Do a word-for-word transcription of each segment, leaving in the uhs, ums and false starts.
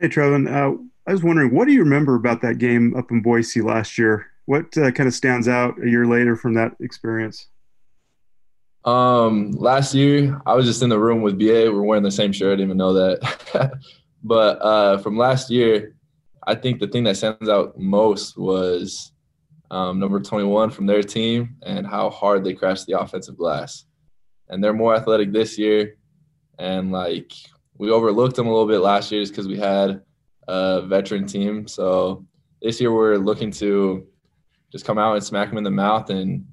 Hey, Trevin. Uh, I was wondering, what do you remember about that game up in Boise last year? What uh, kind of stands out a year later from that experience? Um, last year, I was just in the room with B A. We're wearing the same shirt. I didn't even know that. But uh, from last year, I think the thing that stands out most was um, number twenty-one from their team and how hard they crashed the offensive glass. And they're more athletic this year. And, like, we overlooked them a little bit last year just because we had a veteran team. So this year we're looking to just come out and smack them in the mouth. And,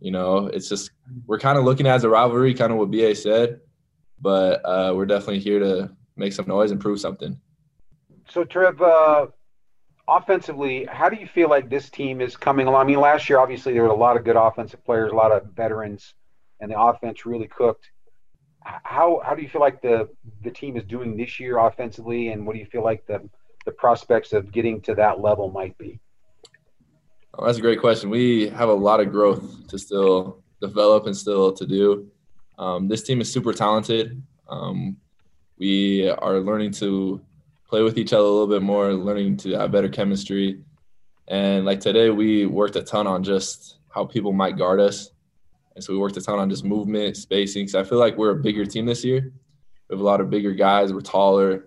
you know, it's just we're kind of looking at it as a rivalry, kind of what B A said. But uh, we're definitely here to make some noise and prove something. So, Trev, uh, offensively, how do you feel like this team is coming along? I mean, last year, obviously, there were a lot of good offensive players, a lot of veterans, and the offense really cooked. How how do you feel like the, the team is doing this year offensively, and what do you feel like the, the prospects of getting to that level might be? Oh, that's a great question. We have a lot of growth to still develop and still to do. Um, this team is super talented. Um, we are learning to play with each other a little bit more, learning to have better chemistry. And, like, today we worked a ton on just how people might guard us. And so we worked a ton on just movement, spacing. So I feel like we're a bigger team this year. We have a lot of bigger guys. We're taller.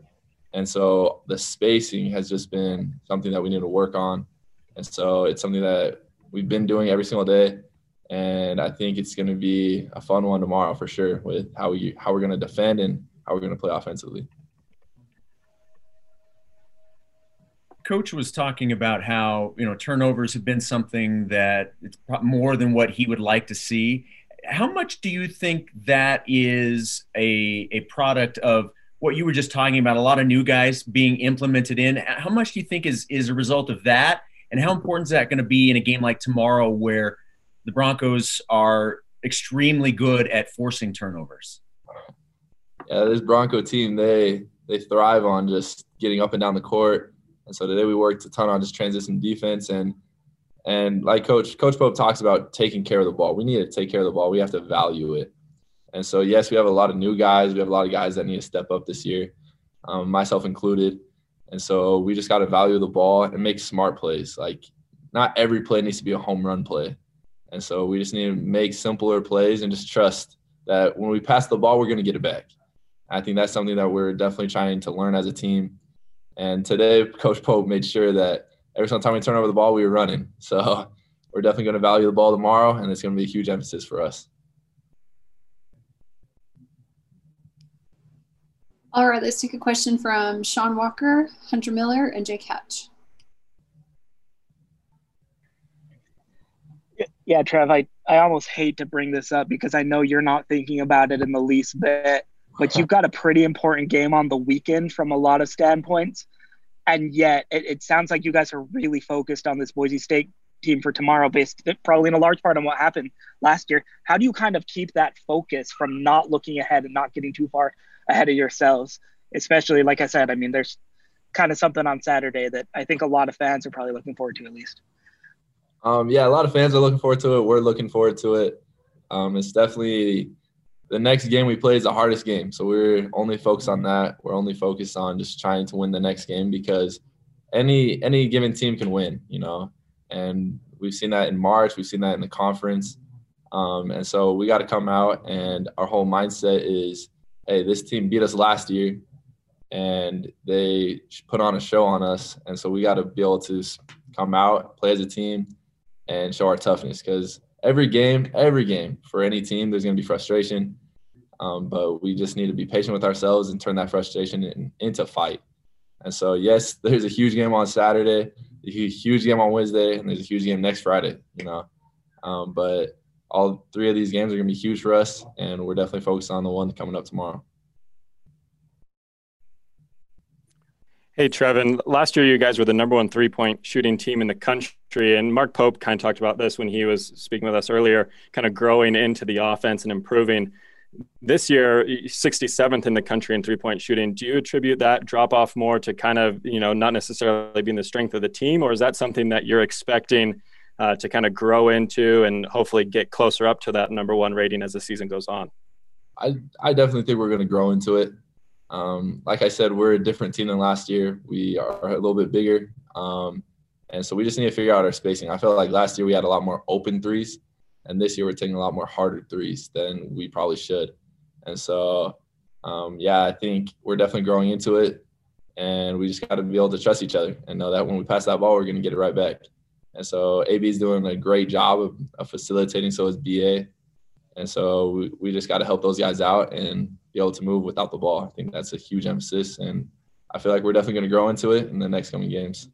And so the spacing has just been something that we need to work on. And so it's something that we've been doing every single day. And I think it's going to be a fun one tomorrow for sure with how, we, how we're going to defend and how we're going to play offensively. Coach was talking about how, you know, turnovers have been something that it's more than what he would like to see. How much do you think that is a, a product of what you were just talking about, a lot of new guys being implemented in? How much do you think is, is a result of that? And how important is that going to be in a game like tomorrow where the Broncos are extremely good at forcing turnovers? Yeah, this Bronco team, they they thrive on just getting up and down the court. And so today we worked a ton on just transition defense. And and like Coach Coach Pope talks about taking care of the ball. We need to take care of the ball. We have to value it. And so, yes, we have a lot of new guys. We have a lot of guys that need to step up this year, um, myself included. And so we just got to value the ball and make smart plays. Like, not every play needs to be a home run play. And so we just need to make simpler plays and just trust that when we pass the ball, we're going to get it back. I think that's something that we're definitely trying to learn as a team. And today, Coach Pope made sure that every single time we turn over the ball, we were running. So we're definitely going to value the ball tomorrow, and it's going to be a huge emphasis for us. All right, let's take a question from Sean Walker, Hunter Miller, and Jake Hatch. Yeah, Trev, I, I almost hate to bring this up because I know you're not thinking about it in the least bit. But you've got a pretty important game on the weekend from a lot of standpoints. And yet it, it sounds like you guys are really focused on this Boise State team for tomorrow, based probably in a large part on what happened last year. How do you kind of keep that focus from not looking ahead and not getting too far ahead of yourselves? Especially, like I said, I mean, there's kind of something on Saturday that I think a lot of fans are probably looking forward to at least. Um, yeah, a lot of fans are looking forward to it. We're looking forward to it. Um, it's definitely – the next game we play is the hardest game, so we're only focused on that. We're only focused on just trying to win the next game because any any given team can win, you know. And we've seen that in March. We've seen that in the conference. Um, and so we got to come out, and our whole mindset is, hey, this team beat us last year, and they put on a show on us. And so we got to be able to come out, play as a team, and show our toughness because – Every game, every game for any team, there's going to be frustration. Um, but we just need to be patient with ourselves and turn that frustration in, into fight. And so, yes, there's a huge game on Saturday, a huge game on Wednesday, and there's a huge game next Friday, you know. Um, but all three of these games are going to be huge for us, and we're definitely focused on the one coming up tomorrow. Hey, Trevin, last year you guys were the number one three-point shooting team in the country, and Mark Pope kind of talked about this when he was speaking with us earlier, kind of growing into the offense and improving. This year, sixty-seventh in the country in three-point shooting. Do you attribute that drop-off more to kind of, you know, not necessarily being the strength of the team, or is that something that you're expecting uh, to kind of grow into and hopefully get closer up to that number one rating as the season goes on? I, I definitely think we're going to grow into it. Um, like I said, we're a different team than last year. We are a little bit bigger. Um, and so we just need to figure out our spacing. I felt like last year we had a lot more open threes, and this year we're taking a lot more harder threes than we probably should. And so, um, yeah, I think we're definitely growing into it, and we just got to be able to trust each other and know that when we pass that ball, we're going to get it right back. And so A B is doing a great job of, of facilitating, so is B A. And so we, we just got to help those guys out and be able to move without the ball. I think that's a huge emphasis, and I feel like we're definitely going to grow into it in the next coming games.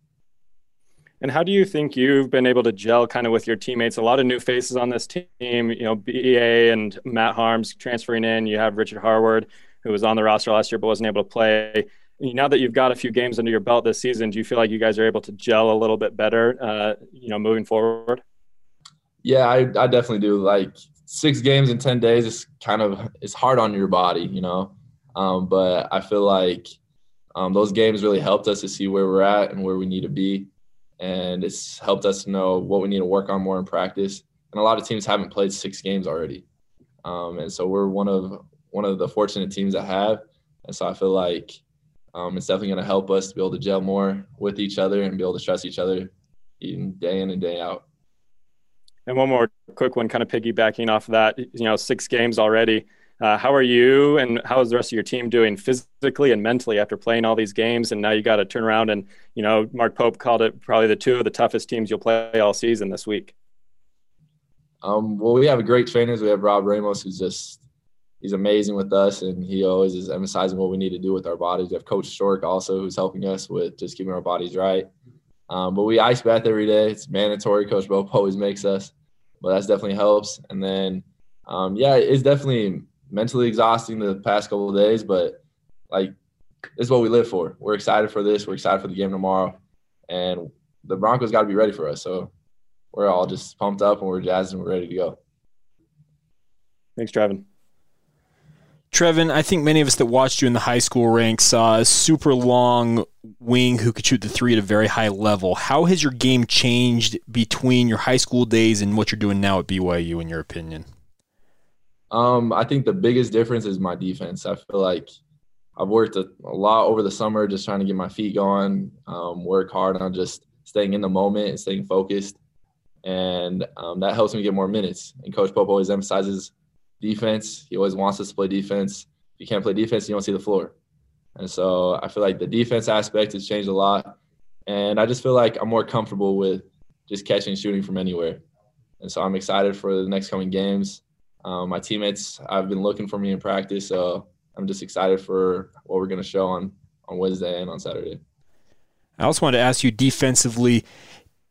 And how do you think you've been able to gel kind of with your teammates? A lot of new faces on this team, you know, B A and Matt Harms transferring in. You have Richard Harward, who was on the roster last year but wasn't able to play. Now that you've got a few games under your belt this season, do you feel like you guys are able to gel a little bit better, uh, you know, moving forward? Yeah, I, I definitely do. Like, six games in ten days is kind of – it's hard on your body, you know. Um, but I feel like um, those games really helped us to see where we're at and where we need to be. And it's helped us to know what we need to work on more in practice. And a lot of teams haven't played six games already. Um, and so we're one of one of the fortunate teams that have. And so I feel like um, it's definitely going to help us to be able to gel more with each other and be able to trust each other day in and day out. And one more quick one, kind of piggybacking off that, you know, six games already. Uh, how are you and how is the rest of your team doing physically and mentally after playing all these games? And now you got to turn around and, you know, Mark Pope called it probably the two of the toughest teams you'll play all season this week. Um, well, we have great trainers. We have Rob Ramos, who's just, he's amazing with us, and he always is emphasizing what we need to do with our bodies. We have Coach Stork also, who's helping us with just keeping our bodies right. Um, but we ice bath every day. It's mandatory. Coach Pope always makes us, but that definitely helps. And then, um, yeah, it's definitely mentally exhausting the past couple of days, but like, it's what we live for. We're excited for this. We're excited for the game tomorrow, and the Broncos got to be ready for us. So we're all just pumped up, and we're jazzed, and we're ready to go. Thanks, Trevin. Trevin, I think many of us that watched you in the high school ranks saw a super long wing who could shoot the three at a very high level. How has your game changed between your high school days and what you're doing now at B Y U, in your opinion? Um, I think the biggest difference is my defense. I feel like I've worked a, a lot over the summer just trying to get my feet going, um, work hard on just staying in the moment and staying focused. And um, that helps me get more minutes. And Coach Pope always emphasizes defense. He always wants us to play defense. If you can't play defense, you don't see the floor. And so I feel like the defense aspect has changed a lot. And I just feel like I'm more comfortable with just catching and shooting from anywhere. And so I'm excited for the next coming games. Um, my teammates have been looking for me in practice, so I'm just excited for what we're going to show on, on Wednesday and on Saturday. I also wanted to ask you defensively,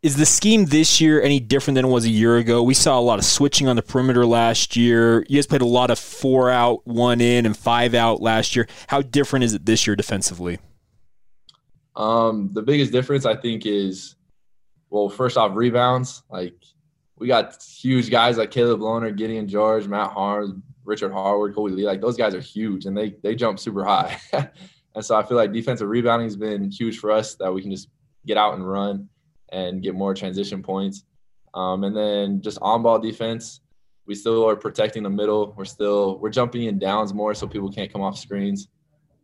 is the scheme this year any different than it was a year ago? We saw a lot of switching on the perimeter last year. You guys played a lot of four out, one in, and five out last year. How different is it this year defensively? Um, the biggest difference, I think, is, well, first off, rebounds. Like, we got huge guys like Caleb Lohner, Gideon George, Matt Harms, Richard Harward, Kobe Lee. Like, those guys are huge, and they they jump super high. And so I feel like defensive rebounding has been huge for us, that we can just get out and run and get more transition points. Um, and then just on-ball defense, we still are protecting the middle. We're still – we're jumping in downs more so people can't come off screens.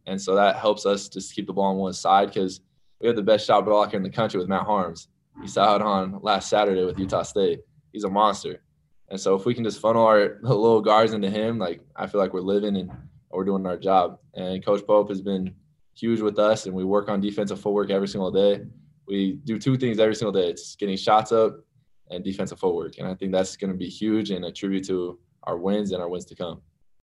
And so that helps us just keep the ball on one side, because we have the best shot blocker in the country with Matt Harms. He saw it on last Saturday with Utah State. He's a monster. And so if we can just funnel our little guards into him, like, I feel like we're living and we're doing our job. And Coach Pope has been huge with us, and we work on defensive footwork every single day. We do two things every single day. It's getting shots up and defensive footwork. And I think that's going to be huge and a tribute to our wins and our wins to come.